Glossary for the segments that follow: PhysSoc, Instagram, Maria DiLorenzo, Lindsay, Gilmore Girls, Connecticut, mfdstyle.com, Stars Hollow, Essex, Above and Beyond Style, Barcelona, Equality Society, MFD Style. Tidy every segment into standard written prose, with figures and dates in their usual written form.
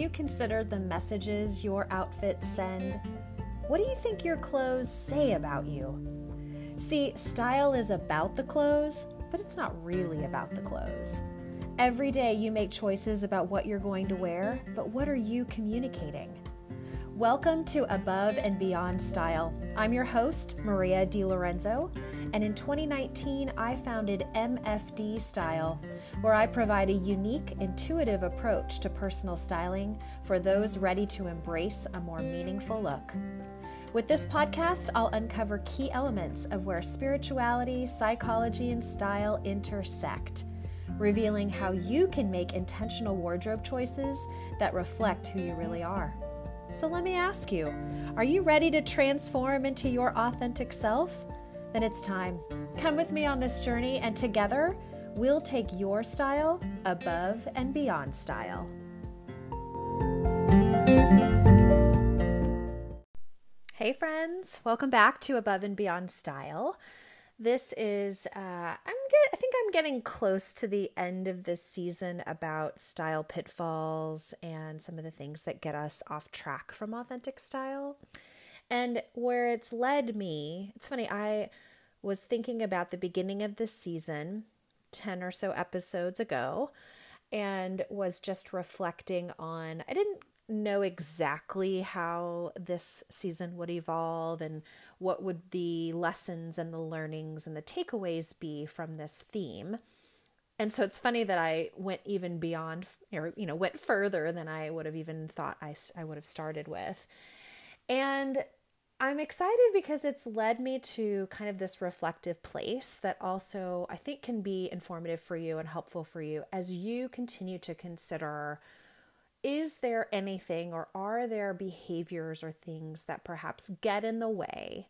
you considered the messages your outfits send? What do you think your clothes say about you? See, style is about the clothes, but it's not really about the clothes. Every day you make choices about what you're going to wear, but what are you communicating? Welcome to Above and Beyond Style. I'm your host, Maria DiLorenzo, and in 2019, I founded MFD Style, where I provide a unique, intuitive approach to personal styling for those ready to embrace a more meaningful look. With this podcast, I'll uncover key elements of where spirituality, psychology, and style intersect, revealing how you can make intentional wardrobe choices that reflect who you really are. So let me ask you, are you ready to transform into your authentic self? Then it's time. Come with me on this journey, and together we'll take your style above and beyond style. Hey friends, welcome back to Above and Beyond Style. This is, I think I'm getting close to the end of this season about style pitfalls and some of the things that get us off track from authentic style. And where it's led me, it's funny, I was thinking about the beginning of this season, 10 or so episodes ago, and was just reflecting on, I didn't know exactly how this season would evolve and what would the lessons and the learnings and the takeaways be from this theme. And so it's funny that I went even beyond, or, you know, went further than I would have even thought I would have started with. And I'm excited because it's led me to kind of this reflective place that also I think can be informative for you and helpful for you as you continue to consider, is there anything or are there behaviors or things that perhaps get in the way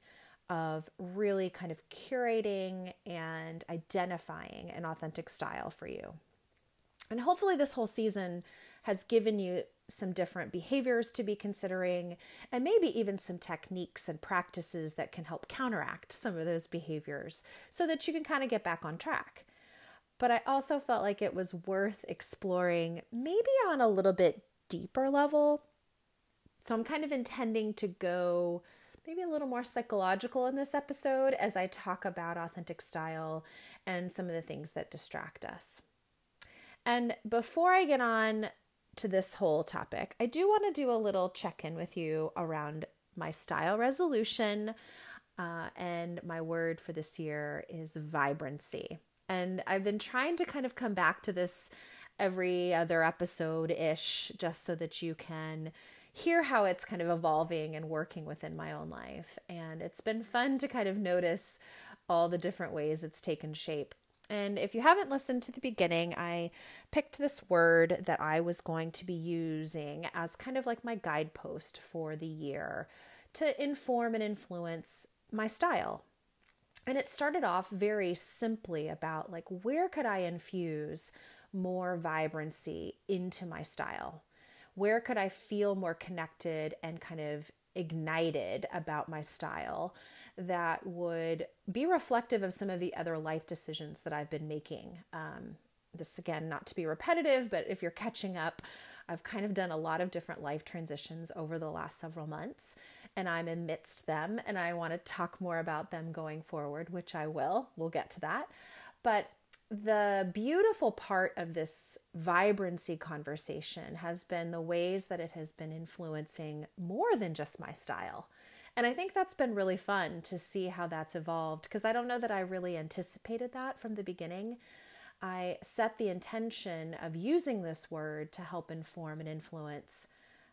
of really kind of curating and identifying an authentic style for you? And hopefully this whole season has given you some different behaviors to be considering and maybe even some techniques and practices that can help counteract some of those behaviors so that you can kind of get back on track. But I also felt like it was worth exploring maybe on a little bit deeper level. So I'm kind of intending to go maybe a little more psychological in this episode as I talk about authentic style and some of the things that distract us. And before I get on to this whole topic, I do want to do a little check-in with you around my style resolution, and my word for this year is vibrancy. And I've been trying to kind of come back to this every other episode-ish just so that you can hear how it's kind of evolving and working within my own life. And it's been fun to kind of notice all the different ways it's taken shape. And if you haven't listened to the beginning, I picked this word that I was going to be using as kind of like my guidepost for the year to inform and influence my style. And it started off very simply about like, where could I infuse more vibrancy into my style? Where could I feel more connected and kind of ignited about my style that would be reflective of some of the other life decisions that I've been making? This again, not to be repetitive, but if you're catching up, I've kind of done a lot of different life transitions over the last several months, and I'm amidst them, and I want to talk more about them going forward, which I will. We'll get to that. But the beautiful part of this vibrancy conversation has been the ways that it has been influencing more than just my style. And I think that's been really fun to see how that's evolved, because I don't know that I really anticipated that from the beginning. I set the intention of using this word to help inform and influence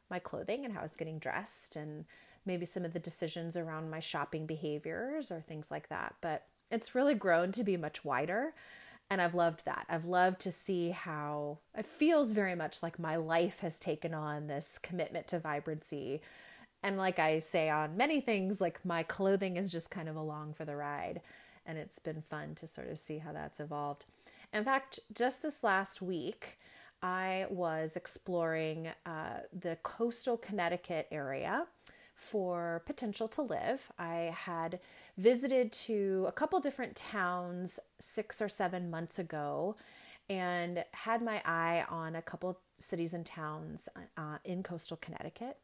my clothing and how I was getting dressed and maybe some of the decisions around my shopping behaviors or things like that. But it's really grown to be much wider, and I've loved that. I've loved to see how it feels very much like my life has taken on this commitment to vibrancy. And like I say on many things, like my clothing is just kind of along for the ride, and it's been fun to sort of see how that's evolved. In fact, just this last week, I was exploring the coastal Connecticut area for potential to live. I had visited to a couple different towns 6 or 7 months ago and had my eye on a couple cities and towns in coastal Connecticut,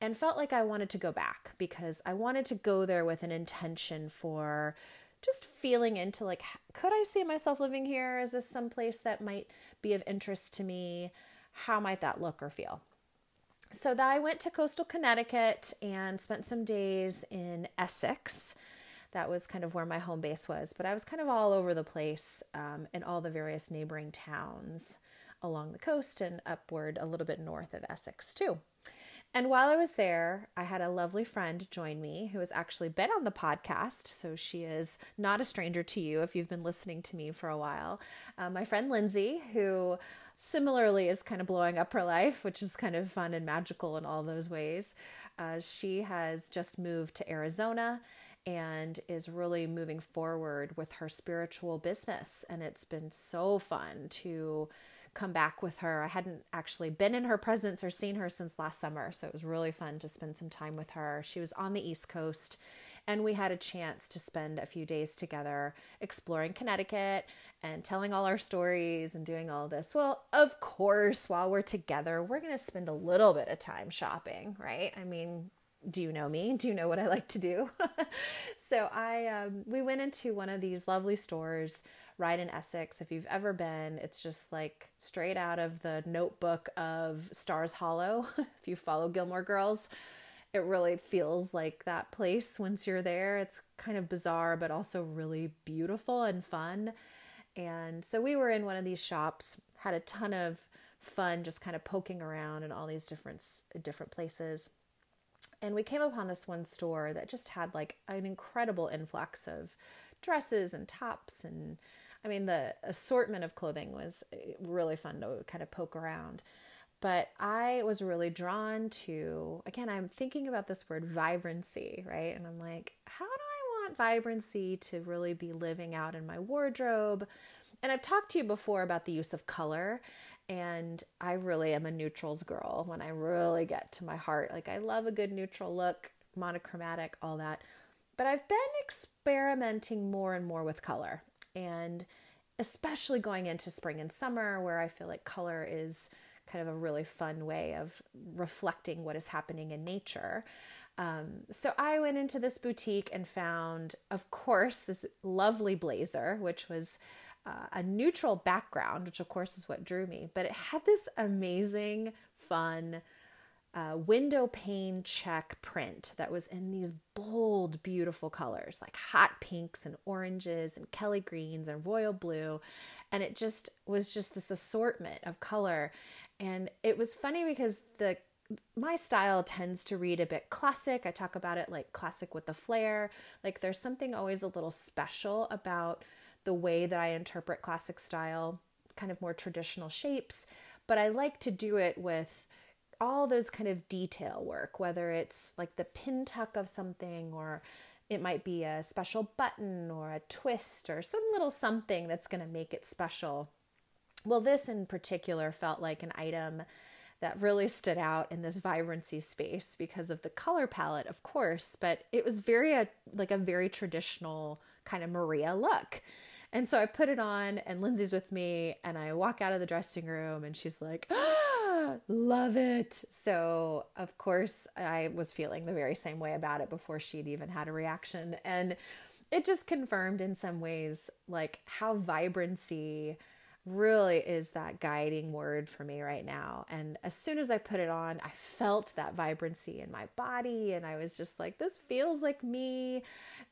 and felt like I wanted to go back because I wanted to go there with an intention for just feeling into, like, could I see myself living here? Is this someplace that might be of interest to me? How might that look or feel? So I went to coastal Connecticut and spent some days in Essex. That was kind of where my home base was, but I was kind of all over the place in all the various neighboring towns along the coast and upward a little bit north of Essex too. And while I was there, I had a lovely friend join me who has actually been on the podcast, so she is not a stranger to you if you've been listening to me for a while. My friend Lindsay, who similarly is kind of blowing up her life, which is kind of fun and magical in all those ways. She has just moved to Arizona and is really moving forward with her spiritual business, and it's been so fun to come back with her. I hadn't actually been in her presence or seen her since last summer, so it was really fun to spend some time with her. She was on the East Coast, and we had a chance to spend a few days together exploring Connecticut and telling all our stories and doing all this. Well, of course, while we're together, we're going to spend a little bit of time shopping, right? I mean, do you know me? Do you know what I like to do? So we went into one of these lovely stores right in Essex. If you've ever been, it's just like straight out of the notebook of Stars Hollow. If you follow Gilmore Girls, it really feels like that place once you're there. It's kind of bizarre, but also really beautiful and fun. And so we were in one of these shops, had a ton of fun just kind of poking around in all these different places. And we came upon this one store that just had like an incredible influx of dresses and tops, and I mean, the assortment of clothing was really fun to kind of poke around. But I was really drawn to, again, I'm thinking about this word vibrancy, right? And I'm like, how do I want vibrancy to really be living out in my wardrobe? And I've talked to you before about the use of color, and I really am a neutrals girl when I really get to my heart. Like, I love a good neutral look, monochromatic, all that. But I've been experimenting more and more with color, and especially going into spring and summer, where I feel like color is kind of a really fun way of reflecting what is happening in nature. So I went into this boutique and found, of course, this lovely blazer, which was a neutral background, which of course is what drew me, but it had this amazing, fun window pane check print that was in these bold, beautiful colors, like hot pinks and oranges and Kelly greens and royal blue. And it just was just this assortment of color. And it was funny because my style tends to read a bit classic. I talk about it like classic with the flair. Like, there's something always a little special about the way that I interpret classic style, kind of more traditional shapes. But I like to do it with all those kind of detail work, whether it's like the pin tuck of something, or it might be a special button or a twist or some little something that's going to make it special. Well, this in particular felt like an item that really stood out in this vibrancy space because of the color palette, of course, but it was very traditional kind of Maria look. And so I put it on, and Lindsay's with me, and I walk out of the dressing room, and she's like, love it. So of course I was feeling the very same way about it before she'd even had a reaction. And it just confirmed in some ways, like, how vibrancy really is that guiding word for me right now. And as soon as I put it on, I felt that vibrancy in my body, and I was just like, this feels like me.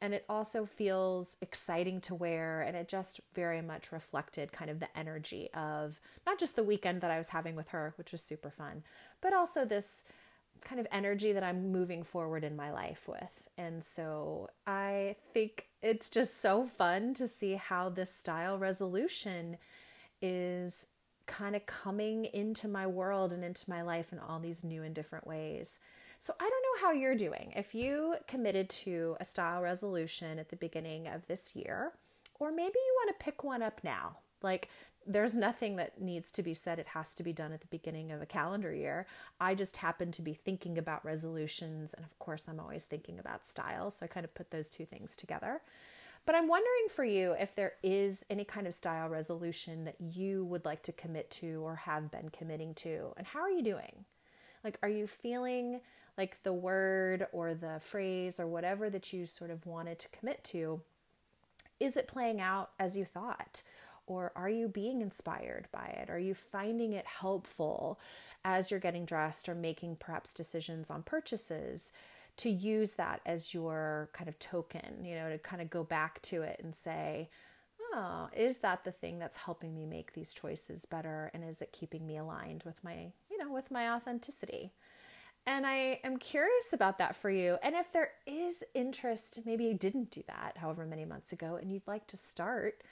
And it also feels exciting to wear. And it just very much reflected kind of the energy of not just the weekend that I was having with her, which was super fun, but also this kind of energy that I'm moving forward in my life with. And so I think it's just so fun to see how this style resolution is kind of coming into my world and into my life in all these new and different ways. So I don't know how you're doing. If you committed to a style resolution at the beginning of this year, or maybe you want to pick one up now, like, there's nothing that needs to be said. It has to be done at the beginning of a calendar year. I just happen to be thinking about resolutions. And of course, I'm always thinking about style. So I kind of put those two things together. But I'm wondering for you if there is any kind of style resolution that you would like to commit to or have been committing to, and how are you doing? Like, are you feeling like the word or the phrase or whatever that you sort of wanted to commit to, is it playing out as you thought? Or are you being inspired by it? Are you finding it helpful as you're getting dressed or making perhaps decisions on purchases to use that as your kind of token, you know, to kind of go back to it and say, oh, is that the thing that's helping me make these choices better? And is it keeping me aligned with my, you know, with my authenticity? And I am curious about that for you. And if there is interest, maybe you didn't do that however many months ago and you'd like to start,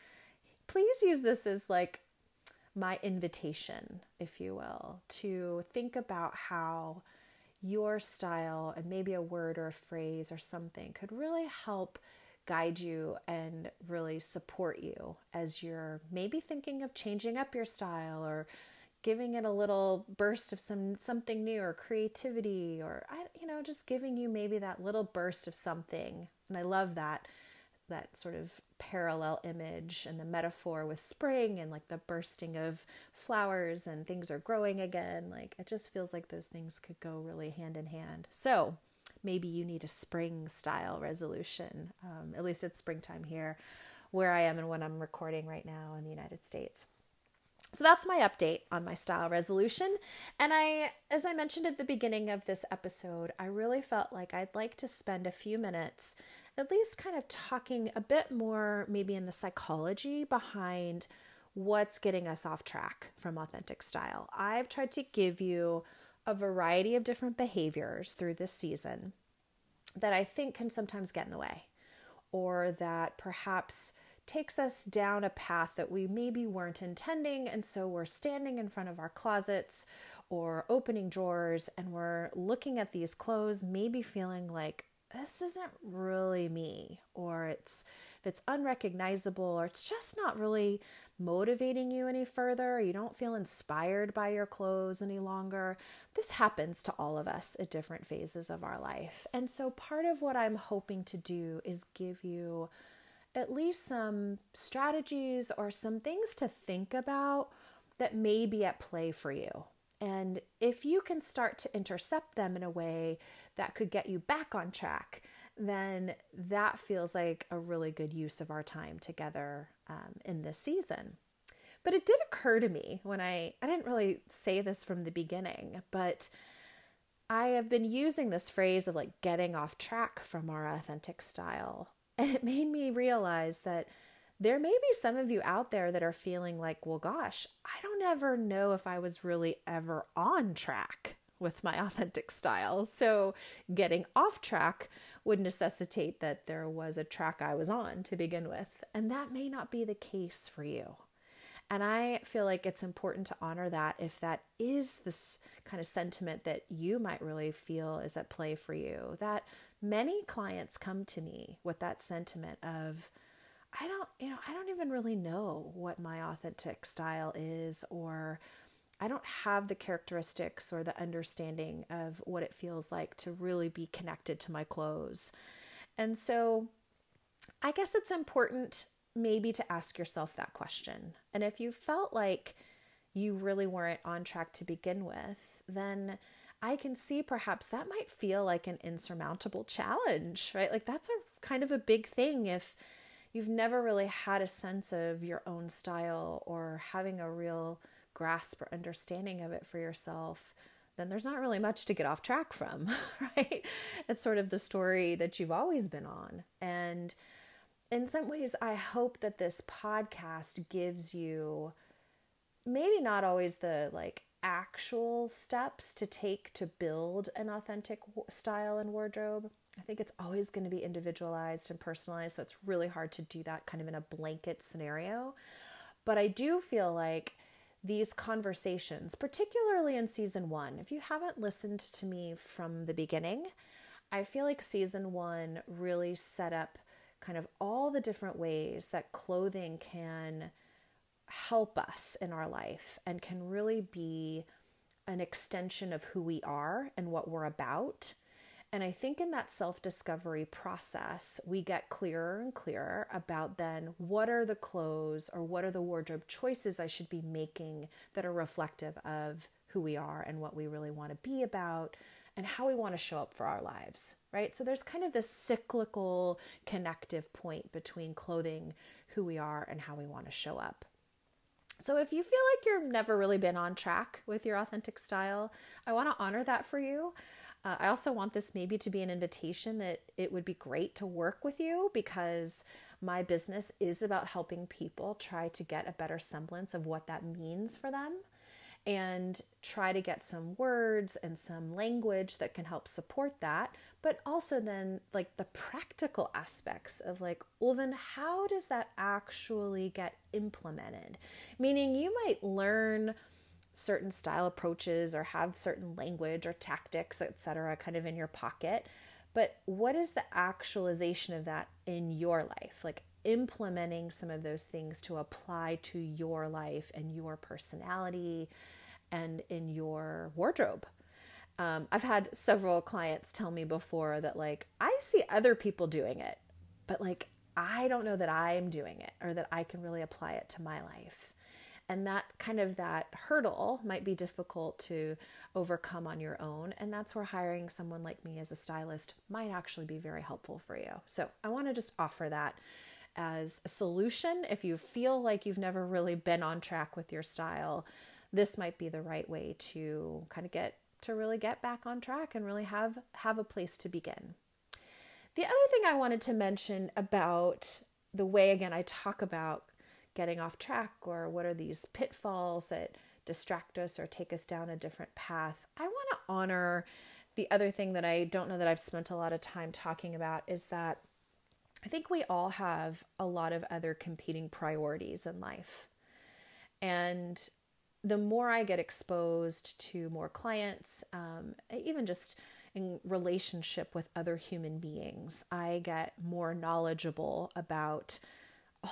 please use this as like my invitation, if you will, to think about how your style and maybe a word or a phrase or something could really help guide you and really support you as you're maybe thinking of changing up your style or giving it a little burst of something new or creativity, or, you know, just giving you maybe that little burst of something. And I love that sort of parallel image and the metaphor with spring and like the bursting of flowers and things are growing again. Like, it just feels like those things could go really hand in hand. So maybe you need a spring style resolution. At least it's springtime here where I am and when I'm recording right now in the United States. So that's my update on my style resolution. And as I mentioned at the beginning of this episode, I really felt like I'd like to spend a few minutes at least kind of talking a bit more maybe in the psychology behind what's getting us off track from authentic style. I've tried to give you a variety of different behaviors through this season that I think can sometimes get in the way, or that perhaps takes us down a path that we maybe weren't intending, and so we're standing in front of our closets or opening drawers and we're looking at these clothes, maybe feeling like this isn't really me, or it's unrecognizable, or it's just not really motivating you any further, or you don't feel inspired by your clothes any longer. This happens to all of us at different phases of our life. And so part of what I'm hoping to do is give you at least some strategies or some things to think about that may be at play for you. And if you can start to intercept them in a way that could get you back on track, then that feels like a really good use of our time together in this season. But it did occur to me when I didn't really say this from the beginning, but I have been using this phrase of like getting off track from our authentic style. And it made me realize that there may be some of you out there that are feeling like, well, gosh, I don't ever know if I was really ever on track with my authentic style. So getting off track would necessitate that there was a track I was on to begin with. And that may not be the case for you. And I feel like it's important to honor that if that is this kind of sentiment that you might really feel is at play for you. That many clients come to me with that sentiment of, I don't even really know what my authentic style is, or I don't have the characteristics or the understanding of what it feels like to really be connected to my clothes. And so I guess it's important maybe to ask yourself that question. And if you felt like you really weren't on track to begin with, then I can see perhaps that might feel like an insurmountable challenge, right? Like that's a kind of a big thing if you've never really had a sense of your own style or having a real grasp or understanding of it for yourself, then there's not really much to get off track from, right? It's sort of the story that you've always been on. And in some ways, I hope that this podcast gives you maybe not always the like actual steps to take to build an authentic style and wardrobe. I think it's always going to be individualized and personalized, so it's really hard to do that kind of in a blanket scenario. But I do feel like these conversations, particularly in season one, if you haven't listened to me from the beginning, I feel like season one really set up kind of all the different ways that clothing can help us in our life and can really be an extension of who we are and what we're about. And I think in that self-discovery process, we get clearer and clearer about then what are the clothes or what are the wardrobe choices I should be making that are reflective of who we are and what we really want to be about and how we want to show up for our lives, right? So there's kind of this cyclical connective point between clothing, who we are, and how we want to show up. So if you feel like you've never really been on track with your authentic style, I want to honor that for you. I also want this maybe to be an invitation that it would be great to work with you, because my business is about helping people try to get a better semblance of what that means for them, and try to get some words and some language that can help support that, but also then like the practical aspects of like, well, then how does that actually get implemented? Meaning you might learn certain style approaches or have certain language or tactics, etc., kind of in your pocket, but what is the actualization of that in your life? Like implementing some of those things to apply to your life and your personality and in your wardrobe. I've had several clients tell me before that like, I see other people doing it, but like, I don't know that I'm doing it or that I can really apply it to my life. And that kind of that hurdle might be difficult to overcome on your own. And that's where hiring someone like me as a stylist might actually be very helpful for you. So I want to just offer that as a solution. If you feel like you've never really been on track with your style, this might be the right way to kind of get to really get back on track and really have a place to begin. The other thing I wanted to mention about the way, again, I talk about getting off track or what are these pitfalls that distract us or take us down a different path. I want to honor the other thing that I don't know that I've spent a lot of time talking about, is that I think we all have a lot of other competing priorities in life. And the more I get exposed to more clients, even just in relationship with other human beings, I get more knowledgeable about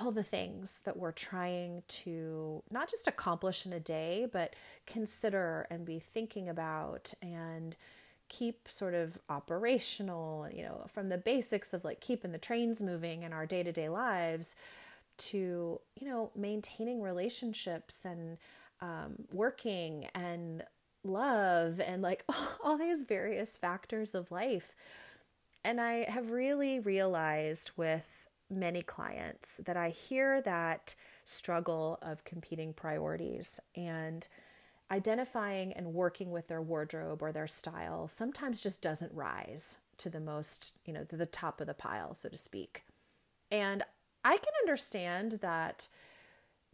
all the things that we're trying to not just accomplish in a day, but consider and be thinking about and keep sort of operational, you know, from the basics of like keeping the trains moving in our day-to-day lives to, you know, maintaining relationships and working and love and like all these various factors of life. And I have really realized with many clients that I hear that struggle of competing priorities, and identifying and working with their wardrobe or their style sometimes just doesn't rise to the most, you know, to the top of the pile, so to speak. And I can understand that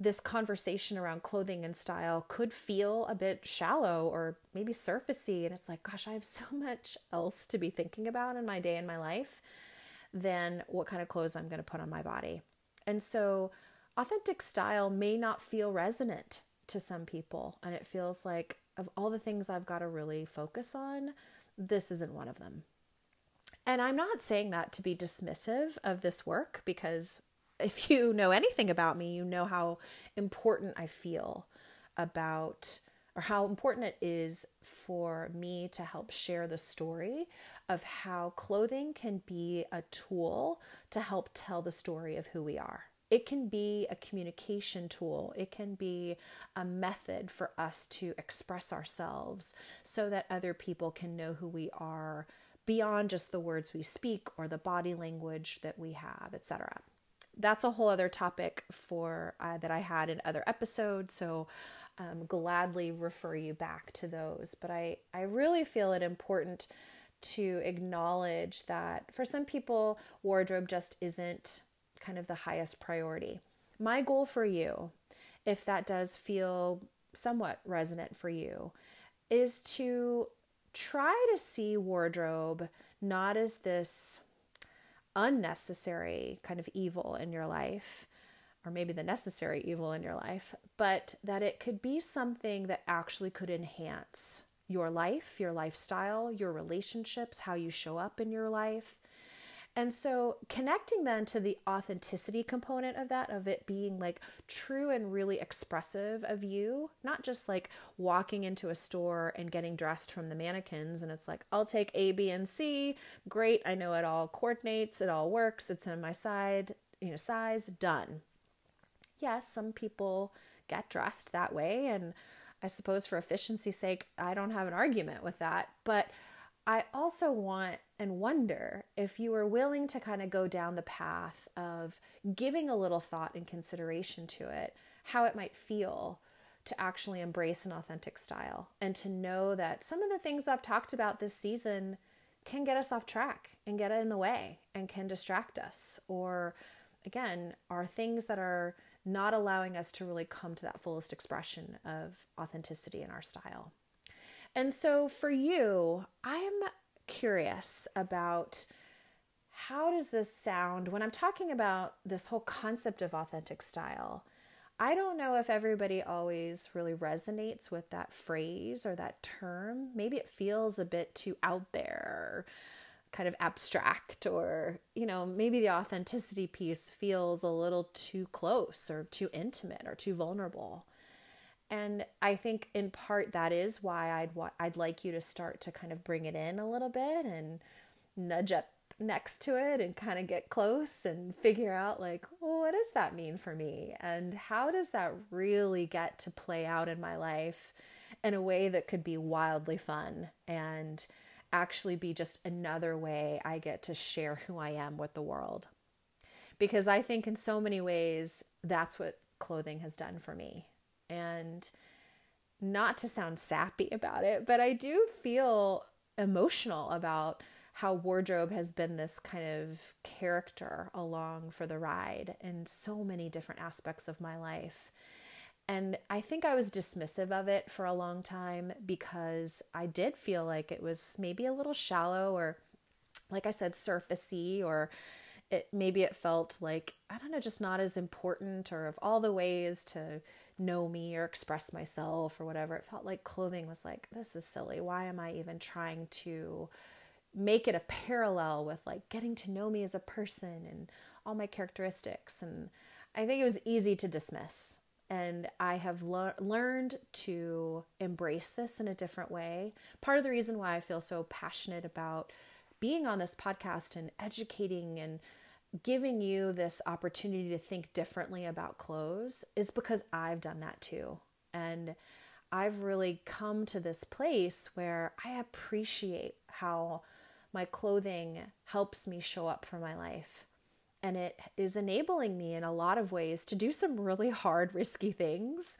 this conversation around clothing and style could feel a bit shallow or maybe surfacey. And it's like, gosh, I have so much else to be thinking about in my day and my life than what kind of clothes I'm going to put on my body. And so authentic style may not feel resonant to some people. And it feels like of all the things I've got to really focus on, this isn't one of them. And I'm not saying that to be dismissive of this work, because if you know anything about me, you know how important I feel about, or how important it is for me to help share the story of how clothing can be a tool to help tell the story of who we are. It can be a communication tool. It can be a method for us to express ourselves so that other people can know who we are beyond just the words we speak or the body language that we have, etc. That's a whole other topic for that I had in other episodes, so gladly refer you back to those. But I really feel it important to acknowledge that for some people, wardrobe just isn't kind of the highest priority. My goal for you, if that does feel somewhat resonant for you, is to try to see wardrobe not as this unnecessary kind of evil in your life, or maybe the necessary evil in your life, but that it could be something that actually could enhance your life, your lifestyle, your relationships, how you show up in your life. And so connecting then to the authenticity component of that, of it being like true and really expressive of you, not just like walking into a store and getting dressed from the mannequins and it's like, I'll take A, B, and C. Great. I know it all coordinates. It all works. It's in my side, you know, size, done. Yes, some people get dressed that way. And I suppose for efficiency's sake, I don't have an argument with that. But I also want and wonder if you are willing to kind of go down the path of giving a little thought and consideration to it, how it might feel to actually embrace an authentic style and to know that some of the things I've talked about this season can get us off track and get in the way and can distract us, or again, are things that are not allowing us to really come to that fullest expression of authenticity in our style. And so for you, I'm curious about how does this sound when I'm talking about this whole concept of authentic style. I don't know if everybody always really resonates with that phrase or that term. Maybe it feels a bit too out there, kind of abstract, or, you know, maybe the authenticity piece feels a little too close or too intimate or too vulnerable. And I think in part that is why I'd like you to start to kind of bring it in a little bit and nudge up next to it and kind of get close and figure out like, well, what does that mean for me? And how does that really get to play out in my life in a way that could be wildly fun and actually be just another way I get to share who I am with the world? Because I think in so many ways, that's what clothing has done for me. And not to sound sappy about it, but I do feel emotional about how wardrobe has been this kind of character along for the ride in so many different aspects of my life. And I think I was dismissive of it for a long time because I did feel like it was maybe a little shallow, or like I said, surfacey, or it felt like, I don't know, just not as important, or of all the ways to know me or express myself or whatever. It felt like clothing was like, this is silly. Why am I even trying to make it a parallel with like getting to know me as a person and all my characteristics? And I think it was easy to dismiss. And I have learned to embrace this in a different way. Part of the reason why I feel so passionate about being on this podcast and educating and giving you this opportunity to think differently about clothes is because I've done that too. And I've really come to this place where I appreciate how my clothing helps me show up for my life. And it is enabling me in a lot of ways to do some really hard, risky things.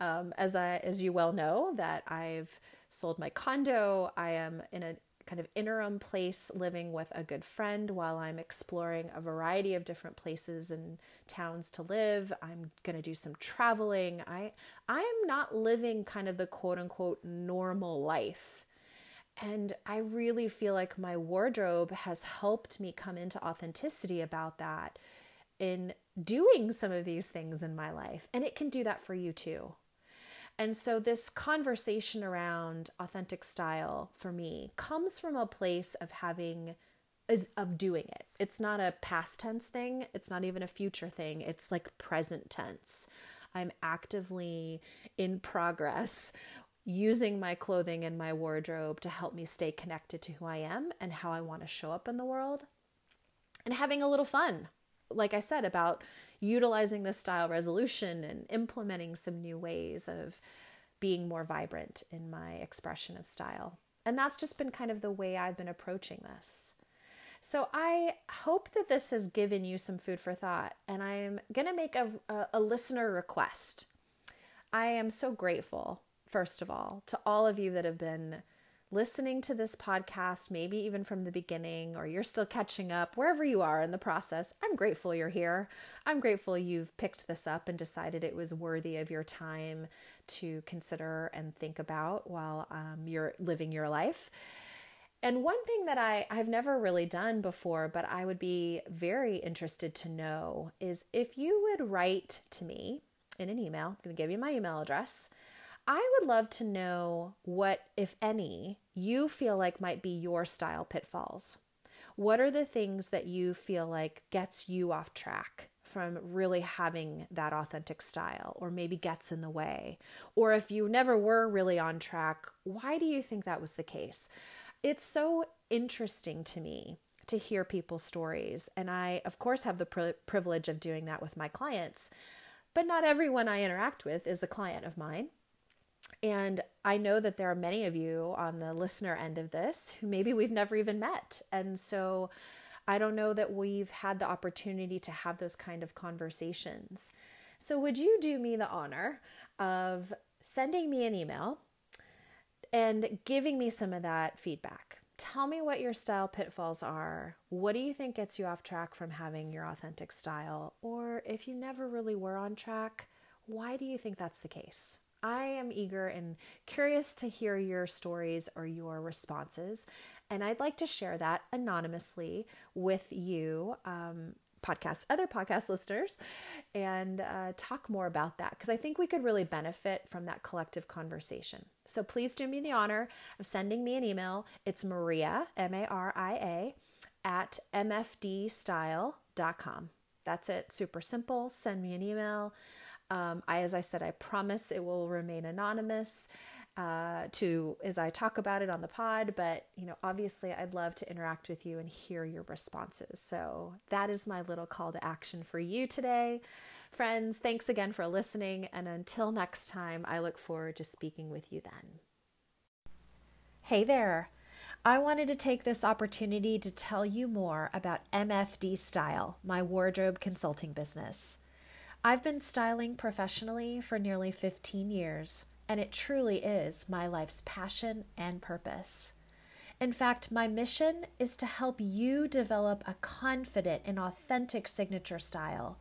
As you well know, that I've sold my condo. I am in a kind of interim place living with a good friend while I'm exploring a variety of different places and towns to live. I'm going to do some traveling. I'm not living kind of the quote unquote normal life. And I really feel like my wardrobe has helped me come into authenticity about that in doing some of these things in my life. And it can do that for you too. And so this conversation around authentic style for me comes from a place of doing it. It's not a past tense thing. It's not even a future thing. It's like present tense. I'm actively in progress using my clothing and my wardrobe to help me stay connected to who I am and how I want to show up in the world, and having a little fun. Like I said, about utilizing the style resolution and implementing some new ways of being more vibrant in my expression of style. And that's just been kind of the way I've been approaching this. So I hope that this has given you some food for thought. And I'm going to make a listener request. I am so grateful, first of all, to all of you that have been listening to this podcast, maybe even from the beginning, or you're still catching up, wherever you are in the process. I'm grateful you're here. I'm grateful you've picked this up and decided it was worthy of your time to consider and think about while you're living your life. And one thing that I've never really done before, but I would be very interested to know, is if you would write to me in an email. I'm going to give you my email address. I would love to know what, if any, you feel like might be your style pitfalls. What are the things that you feel like gets you off track from really having that authentic style, or maybe gets in the way? Or if you never were really on track, why do you think that was the case? It's so interesting to me to hear people's stories. And I, of course, have the privilege of doing that with my clients, but not everyone I interact with is a client of mine. And I know that there are many of you on the listener end of this who maybe we've never even met. And so I don't know that we've had the opportunity to have those kind of conversations. So would you do me the honor of sending me an email and giving me some of that feedback? Tell me what your style pitfalls are. What do you think gets you off track from having your authentic style? Or if you never really were on track, why do you think that's the case? I am eager and curious to hear your stories or your responses. And I'd like to share that anonymously with you, other podcast listeners, and talk more about that, because I think we could really benefit from that collective conversation. So please do me the honor of sending me an email. It's Maria, M-A-R-I-A, at mfdstyle.com. That's it. Super simple. Send me an email. As I said, I promise it will remain anonymous as I talk about it on the pod, but obviously I'd love to interact with you and hear your responses. So that is my little call to action for you today. Friends, thanks again for listening. And until next time, I look forward to speaking with you then. Hey there. I wanted to take this opportunity to tell you more about MFD Style, my wardrobe consulting business. I've been styling professionally for nearly 15 years, and it truly is my life's passion and purpose. In fact, my mission is to help you develop a confident and authentic signature style,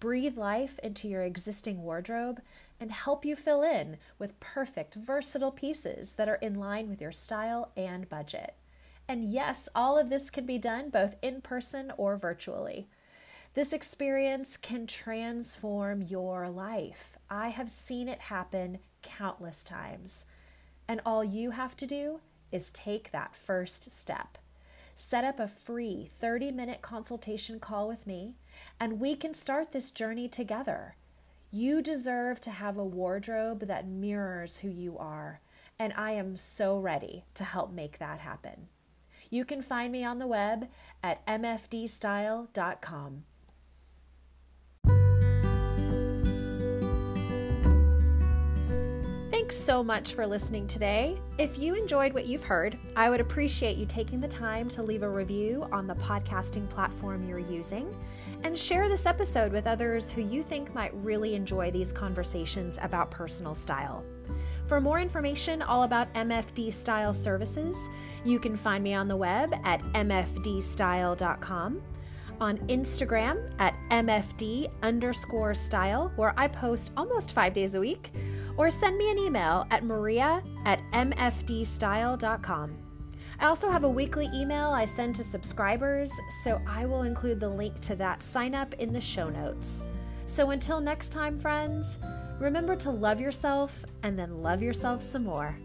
breathe life into your existing wardrobe, and help you fill in with perfect, versatile pieces that are in line with your style and budget. And yes, all of this can be done both in person or virtually. This experience can transform your life. I have seen it happen countless times. And all you have to do is take that first step. Set up a free 30-minute consultation call with me, and we can start this journey together. You deserve to have a wardrobe that mirrors who you are, and I am so ready to help make that happen. You can find me on the web at mfdstyle.com. Thanks so much for listening today. If you enjoyed what you've heard, I would appreciate you taking the time to leave a review on the podcasting platform you're using, and share this episode with others who you think might really enjoy these conversations about personal style. For more information all about MFD Style services, you can find me on the web at mfdstyle.com, on Instagram at mfd_style, where I post almost 5 days a week, or send me an email at maria@mfdstyle.com. I also have a weekly email I send to subscribers, so I will include the link to that sign up in the show notes. So until next time, friends, remember to love yourself and then love yourself some more.